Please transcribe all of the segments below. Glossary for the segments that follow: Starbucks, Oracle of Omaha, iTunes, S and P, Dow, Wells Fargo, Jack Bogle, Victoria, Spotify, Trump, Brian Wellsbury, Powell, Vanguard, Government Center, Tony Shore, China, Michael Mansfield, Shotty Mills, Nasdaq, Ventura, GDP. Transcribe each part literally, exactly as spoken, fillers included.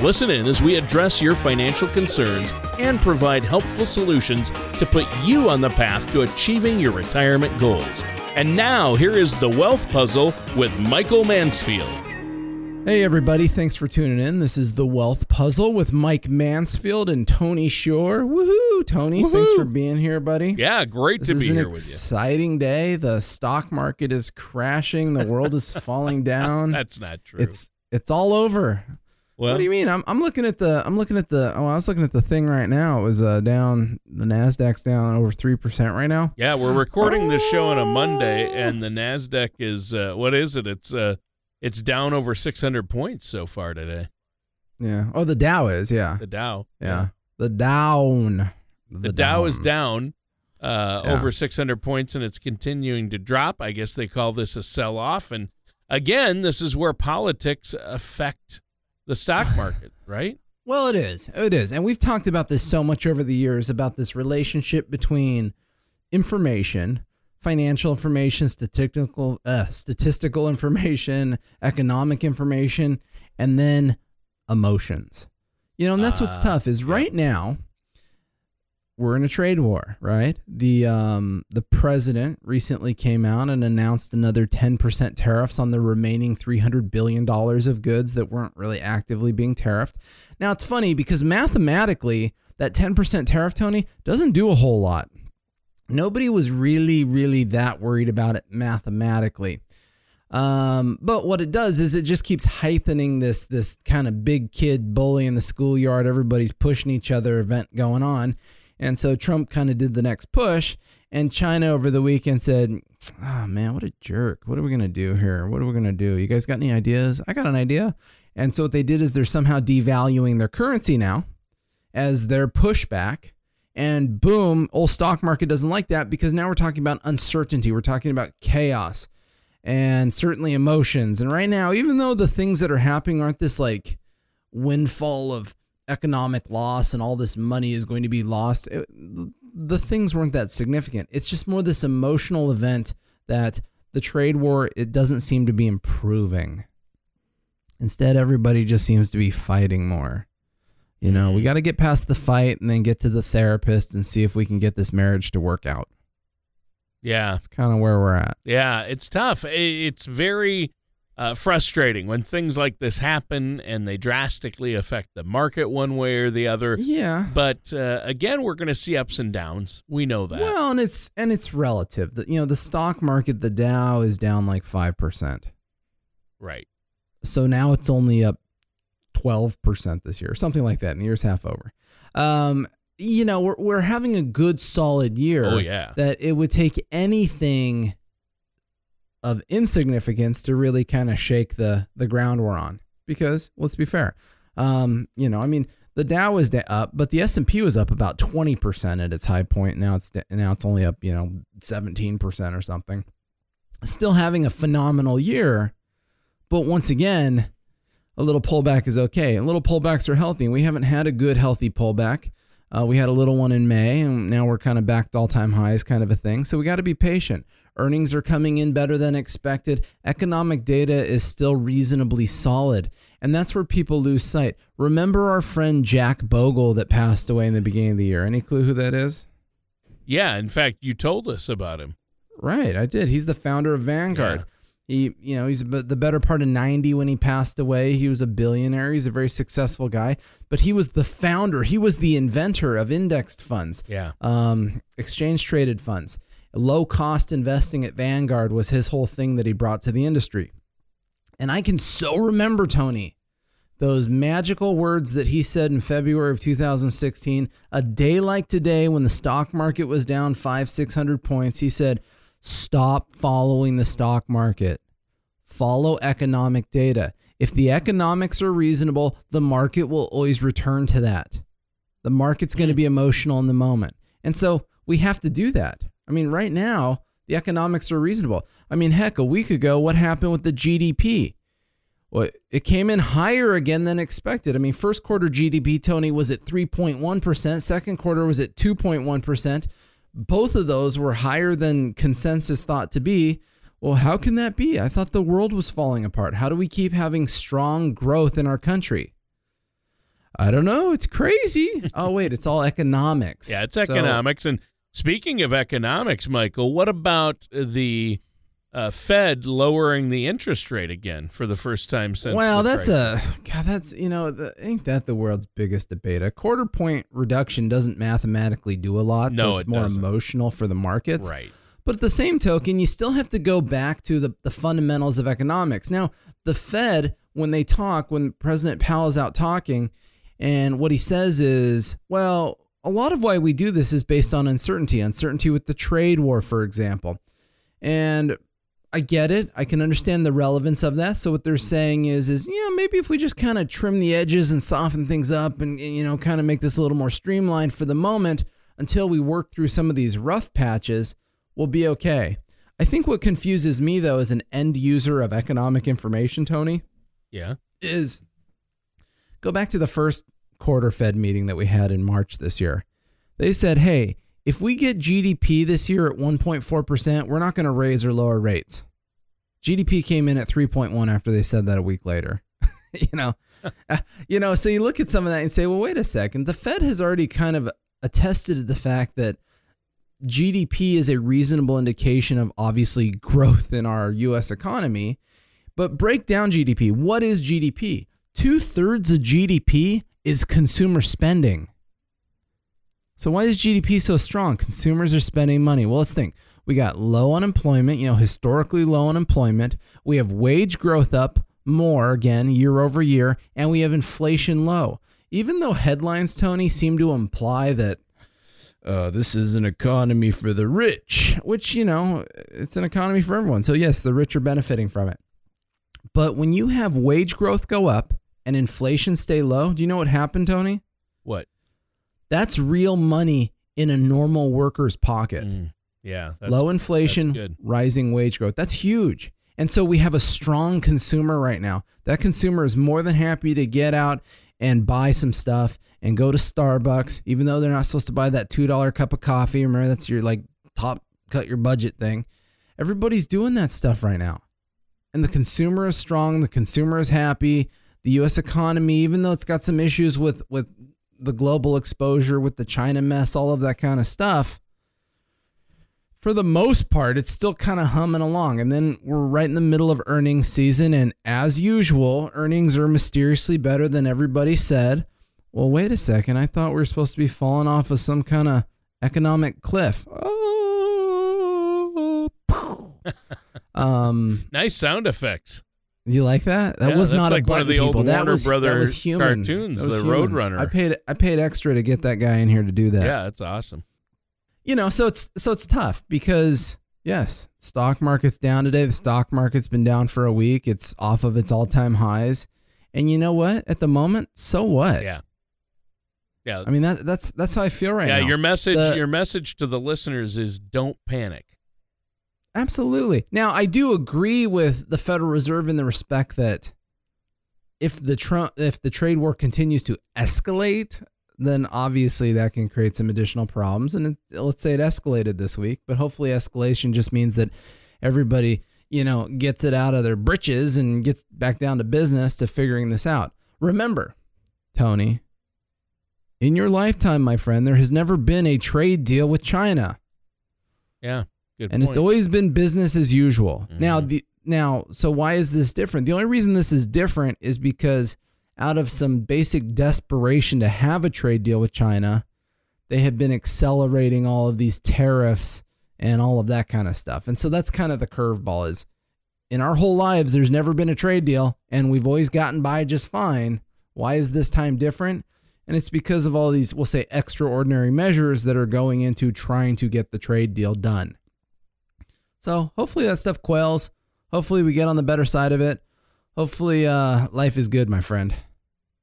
Listen in as we address your financial concerns and provide helpful solutions to put you on the path to achieving your retirement goals. And now, here is The Wealth Puzzle with Michael Mansfield. Hey everybody, thanks for tuning in. This is The Wealth Puzzle with Mike Mansfield and Tony Shore. Woohoo, Tony. Woo-hoo. Thanks for being here, buddy. Yeah, great to be here with you. This is an exciting day. The stock market is crashing. The world is falling down. That's not true. It's it's all over. Well, what do you mean? I'm I'm looking at the I'm looking at the oh I was looking at the thing right now. It was uh, down. The Nasdaq's down over three percent right now. Yeah, we're recording oh. this show on a Monday, and the Nasdaq is uh, what is it? It's uh it's down over six hundred points so far today. Yeah. Oh, the Dow is yeah. The Dow. Yeah. The down. The, the Dow down. is down uh, yeah. over six hundred points, and it's continuing to drop. I guess they call this a sell-off, and again, this is where politics affect the stock market, right? Well, it is. It is. And we've talked about this so much over the years about this relationship between information, financial information, statistical uh, statistical information, economic information, and then emotions. You know, and that's uh, what's tough is yeah. right now we're in a trade war, right? The um, the president recently came out and announced another ten percent tariffs on the remaining three hundred billion dollars of goods that weren't really actively being tariffed. Now, it's funny because mathematically, that ten percent tariff, Tony, doesn't do a whole lot. Nobody was really, really that worried about it mathematically. Um, but what it does is it just keeps heightening this this kind of big kid bully in the schoolyard, everybody's pushing each other event going on. And so Trump kind of did the next push, and China over the weekend said, oh, man, what a jerk. What are we going to do here? What are we going to do? You guys got any ideas? I got an idea. And so what they did is they're somehow devaluing their currency now as their pushback. And boom, old stock market doesn't like that because now we're talking about uncertainty. We're talking about chaos and certainly emotions. And right now, even though the things that are happening aren't this like windfall of economic loss and all this money is going to be lost, It, the things weren't that significant. It's just more this emotional event that the trade war, it doesn't seem to be improving. Instead, everybody just seems to be fighting more. You know, we got to get past the fight and then get to the therapist and see if we can get this marriage to work out. Yeah. That's kind of where we're at. Yeah, it's tough. It's very Uh, frustrating when things like this happen and they drastically affect the market one way or the other. Yeah. But uh, again, we're going to see ups and downs. We know that. Well, and it's and it's relative. The, you know, the stock market, the Dow is down like five percent. Right. So now it's only up twelve percent this year, something like that. And the year's half over. Um, you know, we're we're having a good solid year. Oh, yeah. That it would take anything of insignificance to really kind of shake the, the ground we're on, because let's be fair. Um, you know, I mean, the Dow was up, but the S and P was up about twenty percent at its high point. Now it's, now it's only up, you know, seventeen percent or something. Still having a phenomenal year, but once again, a little pullback is okay. And little pullbacks are healthy. We haven't had a good, healthy pullback. Uh, we had a little one in May, and now we're kind of back to all-time highs kind of a thing. So we got to be patient. Earnings are coming in better than expected. Economic data is still reasonably solid. And that's where people lose sight. Remember our friend Jack Bogle that passed away in the beginning of the year. Any clue who that is? Yeah, in fact, you told us about him. Right, I did. He's the founder of Vanguard. Yeah. He, you know, he's the better part of ninety when he passed away. He was a billionaire. He's a very successful guy, but he was the founder. He was the inventor of indexed funds, yeah, um, exchange traded funds. Low cost investing at Vanguard was his whole thing that he brought to the industry. And I can so remember, Tony, those magical words that he said in February of two thousand sixteen, a day like today when the stock market was down five, six hundred points. He said, stop following the stock market. Follow economic data. If the economics are reasonable, the market will always return to that. The market's going to be emotional in the moment. And so we have to do that. I mean, right now, the economics are reasonable. I mean, heck, a week ago, what happened with the G D P? Well, it came in higher again than expected. I mean, first quarter G D P, Tony, was at three point one percent. Second quarter was at two point one percent. Both of those were higher than consensus thought to be. Well, how can that be? I thought the world was falling apart. How do we keep having strong growth in our country? I don't know. It's crazy. Oh, wait, it's all economics. Yeah, it's economics. So, and speaking of economics, Michael, what about the uh, Fed lowering the interest rate again for the first time since? Well, that's crisis? a God, that's, you know, the, ain't that the world's biggest debate? A quarter point reduction doesn't mathematically do a lot. No, so it's it more doesn't. Emotional for the markets. Right. But at the same token, you still have to go back to the, the fundamentals of economics. Now, the Fed, when they talk, when President Powell is out talking, and what he says is, well, a lot of why we do this is based on uncertainty, uncertainty with the trade war, for example. And I get it. I can understand the relevance of that. So what they're saying is, is yeah, maybe if we just kind of trim the edges and soften things up and, you know, kind of make this a little more streamlined for the moment until we work through some of these rough patches, we'll be okay. I think what confuses me, though, as an end user of economic information, Tony, yeah, is go back to the first quarter Fed meeting that we had in March this year. They said, hey, if we get G D P this year at one point four percent, we're not going to raise or lower rates. G D P came in at three point one after they said that a week later. you know, uh, you know, so you look at some of that and say, well, wait a second. The Fed has already kind of attested to the fact that G D P is a reasonable indication of obviously growth in our U S economy, but break down G D P. What is G D P? Two-thirds of G D P is consumer spending. So why is G D P so strong? Consumers are spending money. Well, let's think. We got low unemployment, you know, historically low unemployment. We have wage growth up more, again, year over year, and we have inflation low. Even though headlines, Tony, seem to imply that Uh, this is an economy for the rich, which, you know, it's an economy for everyone. So, yes, the rich are benefiting from it. But when you have wage growth go up and inflation stay low, do you know what happened, Tony? What? That's real money in a normal worker's pocket. Mm, yeah. That's, low inflation, rising wage growth. That's huge. And so we have a strong consumer right now. That consumer is more than happy to get out and buy some stuff and go to Starbucks, even though they're not supposed to buy that two dollar cup of coffee. Remember, that's your like top cut your budget thing. Everybody's doing that stuff right now. And the consumer is strong. The consumer is happy. The U S economy, even though it's got some issues with, with the global exposure, with the China mess, all of that kind of stuff, for the most part, it's still kind of humming along. And then we're right in the middle of earnings season. And as usual, earnings are mysteriously better than everybody said. Well, wait a second. I thought we were supposed to be falling off of some kind of economic cliff. Oh, um, nice sound effects. You like that? That yeah, was not like a button, one of the people. Old Warner was, Brothers cartoons, the Roadrunner. I paid, I paid extra to get that guy in here to do that. Yeah, that's awesome. You know, so it's so it's tough because, yes, stock market's down today. The stock market's been down for a week. It's off of its all-time highs. And you know what? At the moment, so what? Yeah. Yeah. I mean, that that's that's how I feel right yeah, now. Yeah, your message the, your message to the listeners is don't panic. Absolutely. Now, I do agree with the Federal Reserve in the respect that if the Trump if the trade war continues to escalate, then obviously that can create some additional problems. And it, let's say it escalated this week, but hopefully escalation just means that everybody, you know, gets it out of their britches and gets back down to business to figuring this out. Remember, Tony, in your lifetime, my friend, there has never been a trade deal with China. Yeah, good And point. It's always been business as usual. Mm-hmm. Now, the, now, so why is this different? The only reason this is different is because out of some basic desperation to have a trade deal with China, they have been accelerating all of these tariffs and all of that kind of stuff. And so that's kind of the curveball is in our whole lives, there's never been a trade deal and we've always gotten by just fine. Why is this time different? And it's because of all these, we'll say, extraordinary measures that are going into trying to get the trade deal done. So hopefully that stuff quails. Hopefully we get on the better side of it. Hopefully uh, life is good, my friend.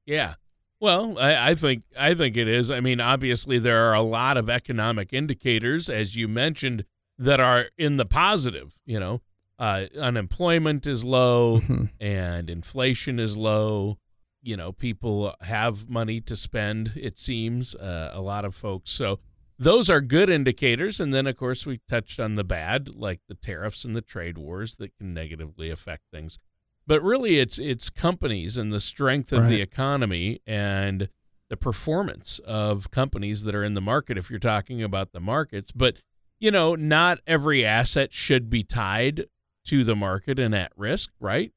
Yeah. Well, I, I think I think it is. I mean, obviously, there are a lot of economic indicators, as you mentioned, that are in the positive, you know, uh, unemployment is low mm-hmm. and inflation is low. You know, people have money to spend, it seems, uh, a lot of folks. So those are good indicators. And then, of course, we touched on the bad, like the tariffs and the trade wars that can negatively affect things. But really, it's it's companies and the strength of right. the economy and the performance of companies that are in the market, if you're talking about the markets. But, you know, not every asset should be tied to the market and at risk, right?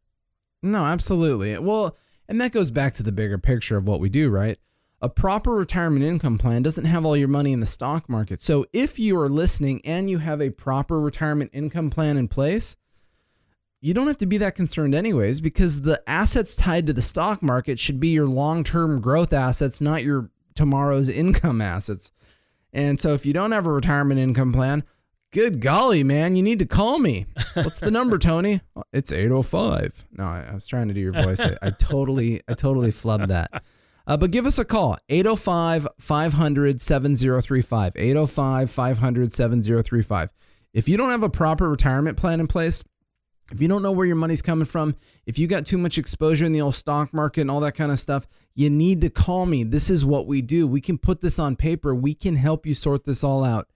No, absolutely. Well, and that goes back to the bigger picture of what we do, right? A proper retirement income plan doesn't have all your money in the stock market. So if you are listening and you have a proper retirement income plan in place, you don't have to be that concerned anyways, because the assets tied to the stock market should be your long-term growth assets, not your tomorrow's income assets. And so if you don't have a retirement income plan, good golly, man, you need to call me. What's the number, Tony? It's eight oh five. No, I, I was trying to do your voice. I, I totally, I totally flubbed that. Uh, but give us a call, eight oh five, five hundred, seven oh three five, eight oh five, five hundred, seven oh three five. If you don't have a proper retirement plan in place, if you don't know where your money's coming from, if you got too much exposure in the old stock market and all that kind of stuff, you need to call me. This is what we do. We can put this on paper. We can help you sort this all out.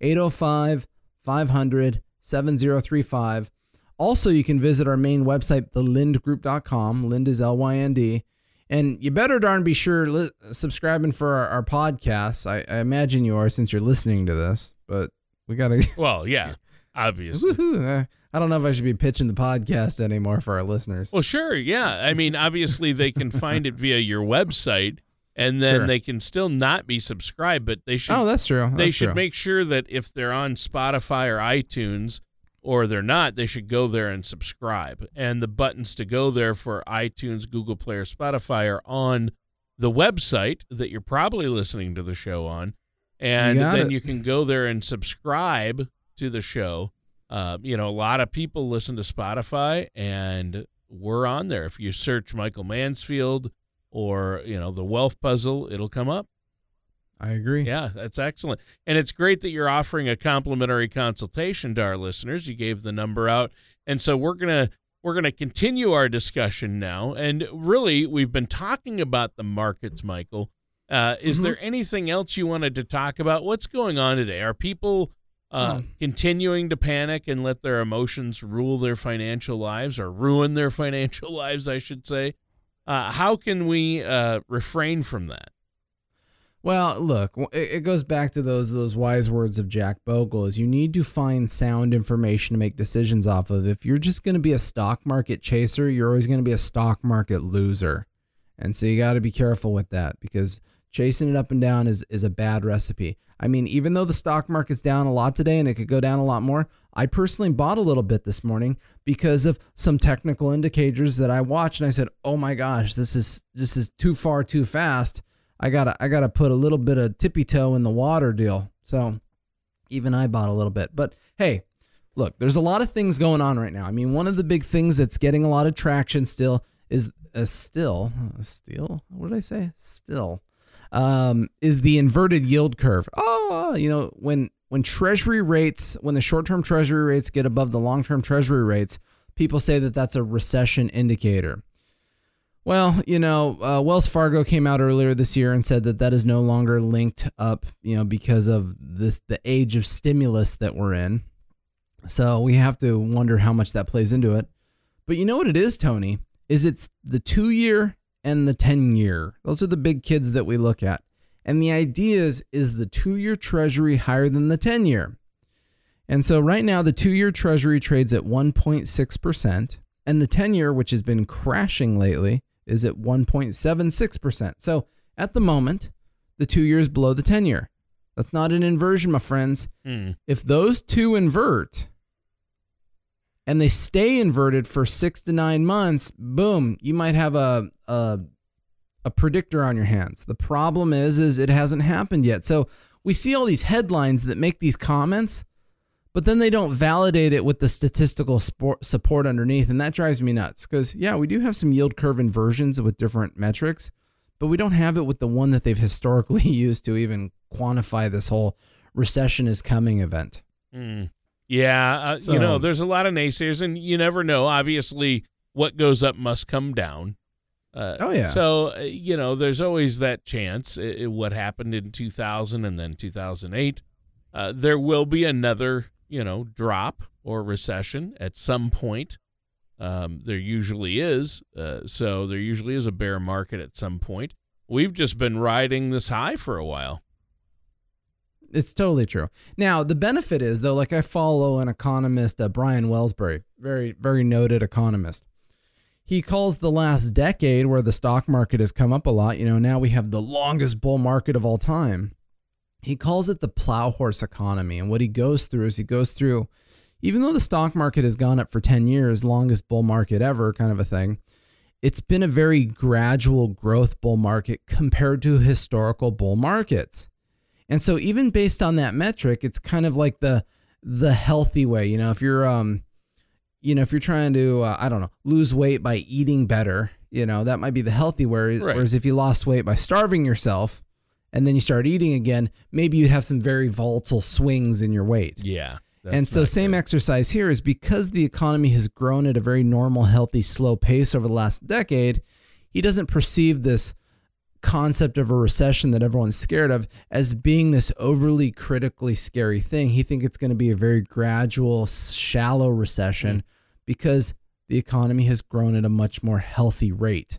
eight oh five, five hundred, seven oh three five. Also, you can visit our main website, the lynd group dot com. Lynd is L Y N D. And you better darn be sure li- subscribing for our, our podcasts. I, I imagine you are, since you're listening to this, but we got to. Well, yeah, obviously. Woohoo. I don't know if I should be pitching the podcast anymore for our listeners. Well, sure. Yeah. I mean, obviously they can find it via your website, and then sure. they can still not be subscribed, but they should. Oh, that's true. That's they should true. Make sure that if they're on Spotify or iTunes, or they're not, they should go there and subscribe. And the buttons to go there for iTunes, Google Play, or Spotify are on the website that you're probably listening to the show on. And you then it. you can go there and subscribe to the show. Uh, you know, a lot of people listen to Spotify, and we're on there. If you search Michael Mansfield or, you know, the Wealth Puzzle, it'll come up. I agree. Yeah, that's excellent. And it's great that you're offering a complimentary consultation to our listeners. You gave the number out. And so we're going to we're going to continue our discussion now. And really, we've been talking about the markets, Michael. Uh, is mm-hmm. there anything else you wanted to talk about? What's going on today? Are people uh, oh. continuing to panic and let their emotions rule their financial lives, or ruin their financial lives, I should say? Uh, how can we uh, refrain from that? Well, look, it goes back to those those wise words of Jack Bogle, is you need to find sound information to make decisions off of. If you're just going to be a stock market chaser, you're always going to be a stock market loser. And so you got to be careful with that, because chasing it up and down is, is a bad recipe. I mean, even though the stock market's down a lot today and it could go down a lot more, I personally bought a little bit this morning because of some technical indicators that I watched, and I said, oh my gosh, this is this is too far too fast. I gotta, I gotta put a little bit of tippy toe in the water deal. So even I bought a little bit, but hey, look, there's a lot of things going on right now. I mean, one of the big things that's getting a lot of traction still is uh, still, uh, still, what did I say? Still, um, is the inverted yield curve. Oh, you know, when, when treasury rates, when the short-term treasury rates get above the long-term treasury rates, people say that that's a recession indicator. Well, you know, uh, Wells Fargo came out earlier this year and said that that is no longer linked up, you know, because of the the age of stimulus that we're in. So we have to wonder how much that plays into it. But you know what it is, Tony, is it's the two-year and the ten-year. Those are the big kids that we look at. And the idea is, is the two-year treasury higher than the ten-year? And so right now, the two-year treasury trades at one point six percent, and the ten-year, which has been crashing lately, is at one point seven six percent. So at the moment, the two years below the ten year. That's not an inversion, my friends. Mm. If those two invert and they stay inverted for six to nine months, boom, you might have a, a, a predictor on your hands. The problem is, is it hasn't happened yet. So we see all these headlines that make these comments, but then they don't validate it with the statistical support underneath, and that drives me nuts because, yeah, we do have some yield curve inversions with different metrics, but we don't have it with the one that they've historically used to even quantify this whole recession is coming event. Mm. Yeah, uh, so. you know, there's a lot of naysayers, and you never know. Obviously, what goes up must come down. Uh, oh, yeah. So, uh, you know, there's always that chance. It, it, what happened in two thousand and then two thousand eight, uh, there will be another, you know, drop or recession at some point. Um, there usually is. Uh, so there usually is a bear market at some point. We've just been riding this high for a while. It's totally true. Now, the benefit is, though, like I follow an economist, uh, Brian Wellsbury, very, very noted economist. He calls the last decade where the stock market has come up a lot. You know, now we have the longest bull market of all time. He calls it the plow horse economy. And what he goes through is he goes through, even though the stock market has gone up for ten years, longest bull market ever kind of a thing, it's been a very gradual growth bull market compared to historical bull markets. And so even based on that metric, it's kind of like the the healthy way. You know, if you're um you know, if you're trying to, uh, I don't know, lose weight by eating better, you know, that might be the healthy way. Right. Whereas if you lost weight by starving yourself and then you start eating again, maybe you'd have some very volatile swings in your weight. Yeah. And so same good. exercise here is because the economy has grown at a very normal, healthy, slow pace over the last decade. He doesn't perceive this concept of a recession that everyone's scared of as being this overly critically scary thing. He thinks it's going to be a very gradual, shallow recession. Mm-hmm. Because the economy has grown at a much more healthy rate,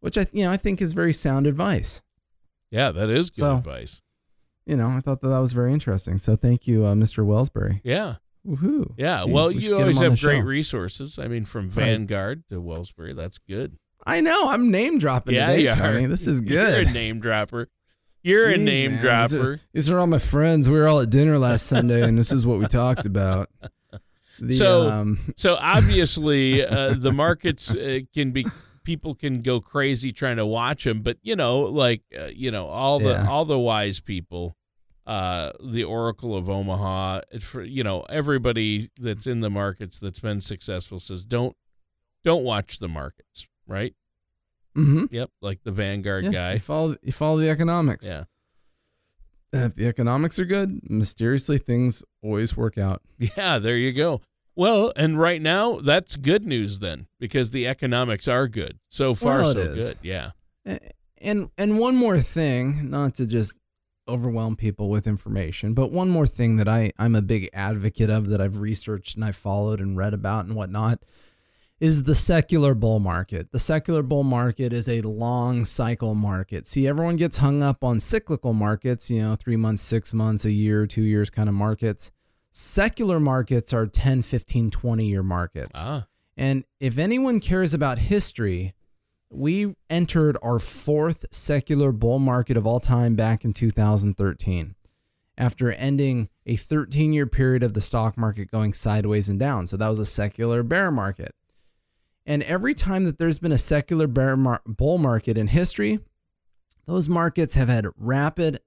which I, you know, I think is very sound advice. Yeah, that is good so, advice. You know, I thought that that was very interesting. So thank you, uh, Mister Wellsbury. Yeah. Woohoo. Yeah. Jeez, well, we you always have great show. resources. I mean, from Vanguard right. to Wellsbury, that's good. I know. I'm name dropping yeah, today, Tony. This is good. You're a name dropper. You're Jeez, a name man. dropper. These are, these are all my friends. We were all at dinner last Sunday, and this is what we talked about. The, so, um... so obviously uh, the markets uh, can be, people can go crazy trying to watch them, but you know, like, uh, you know, all the, yeah. all the wise people, uh, the Oracle of Omaha, for, you know, everybody that's in the markets that's been successful says, don't, don't watch the markets. Right. Mm-hmm. Yep. Like the Vanguard yeah, guy. You follow, you follow the economics. Yeah. And if the economics are good, mysteriously things always work out. Yeah, there you go. Well, and right now, that's good news then, because the economics are good. So far, well, so is. good. Yeah. And and one more thing, not to just overwhelm people with information, but one more thing that I, I'm a big advocate of that I've researched and I've followed and read about and whatnot is the secular bull market. The secular bull market is a long cycle market. See, everyone gets hung up on cyclical markets, you know, three months, six months, a year, two years kind of markets. Secular markets are ten, fifteen, twenty year markets. Ah. And if anyone cares about history, we entered our fourth secular bull market of all time back in two thousand thirteen after ending a thirteen year period of the stock market going sideways and down. So that was a secular bear market. And every time that there's been a secular bear mar- bull market in history, those markets have had rapid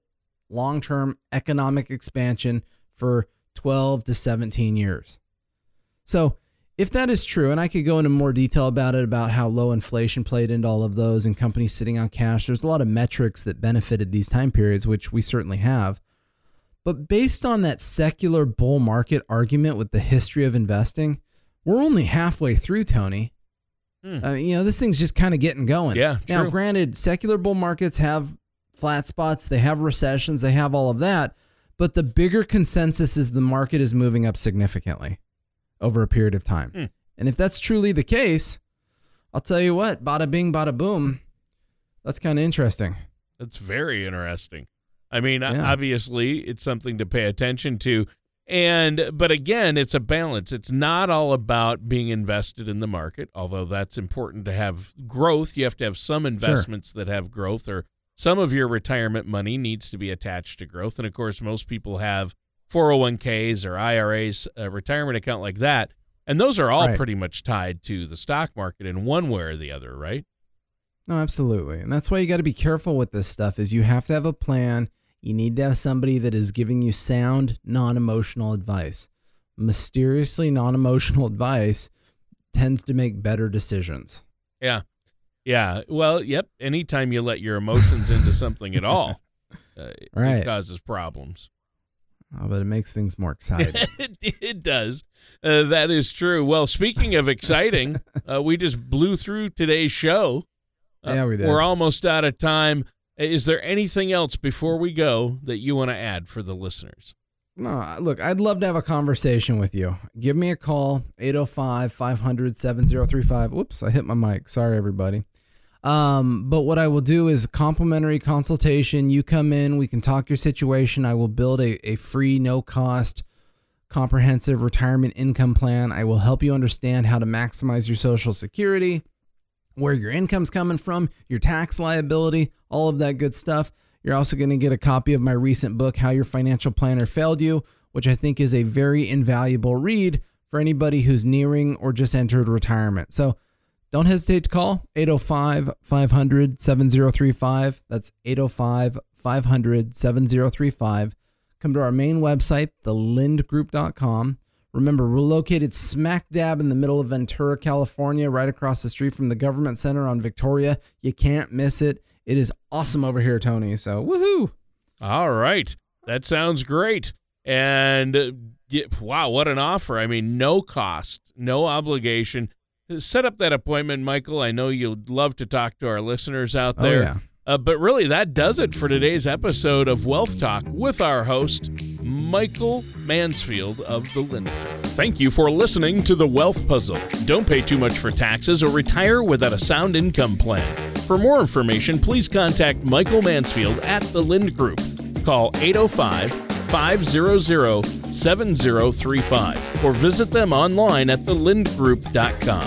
long-term economic expansion for twelve to seventeen years. So if that is true, and I could go into more detail about it, about how low inflation played into all of those and companies sitting on cash, there's a lot of metrics that benefited these time periods, which we certainly have. But based on that secular bull market argument with the history of investing, we're only halfway through, Tony. Uh, you know, this thing's just kind of getting going. Yeah. Now, true. Granted, secular bull markets have flat spots, they have recessions, they have all of that. But the bigger consensus is the market is moving up significantly over a period of time. Mm. And if that's truly the case, I'll tell you what, bada bing, bada boom. That's kind of interesting. That's very interesting. I mean, yeah. obviously, it's something to pay attention to. And, but again, it's a balance. It's not all about being invested in the market, although that's important to have growth. You have to have some investments sure. that have growth, or some of your retirement money needs to be attached to growth. And of course, most people have four oh one k's or I R A's, a retirement account like that. And those are all right. pretty much tied to the stock market in one way or the other, right? No, absolutely. And that's why you got to be careful with this stuff is you have to have a plan. You need to have somebody that is giving you sound, non-emotional advice. Mysteriously non-emotional advice tends to make better decisions. Yeah. Yeah. Well, yep. Anytime you let your emotions into something at all, uh, right. it causes problems. Oh, but it makes things more exciting. It does. Uh, that is true. Well, speaking of exciting, uh, we just blew through today's show. Uh, yeah, we did. We're almost out of time. Is there anything else before we go that you want to add for the listeners? No, look, I'd love to have a conversation with you. Give me a call, eight oh five, five hundred, seven oh three five. Whoops, I hit my mic. Sorry, everybody. Um, but what I will do is complimentary consultation. You come in, we can talk your situation. I will build a, a free, no cost, comprehensive retirement income plan. I will help you understand how to maximize your Social Security, where your income's coming from, your tax liability, all of that good stuff. You're also going to get a copy of my recent book, How Your Financial Planner Failed You, which I think is a very invaluable read for anybody who's nearing or just entered retirement. So don't hesitate to call eight oh five, five hundred, seven oh three five. That's eight oh five, five hundred, seven oh three five. Come to our main website, the lynd group dot com. Remember, we're located smack dab in the middle of Ventura, California, right across the street from the Government Center on Victoria. You can't miss it. It is awesome over here, Tony. So, woohoo. All right. That sounds great. And uh, wow, what an offer. I mean, no cost, no obligation. Set up that appointment, Michael. I know you'd love to talk to our listeners out there. Oh, yeah. Uh, but really, that does it for today's episode of Wealth Talk with our host, Michael Mansfield of the Lynd Group. Thank you for listening to The Wealth Puzzle. Don't pay too much for taxes or retire without a sound income plan. For more information, please contact Michael Mansfield at the Lynd Group. Call eight oh five, five hundred, seven oh three five or visit them online at the lynd group dot com.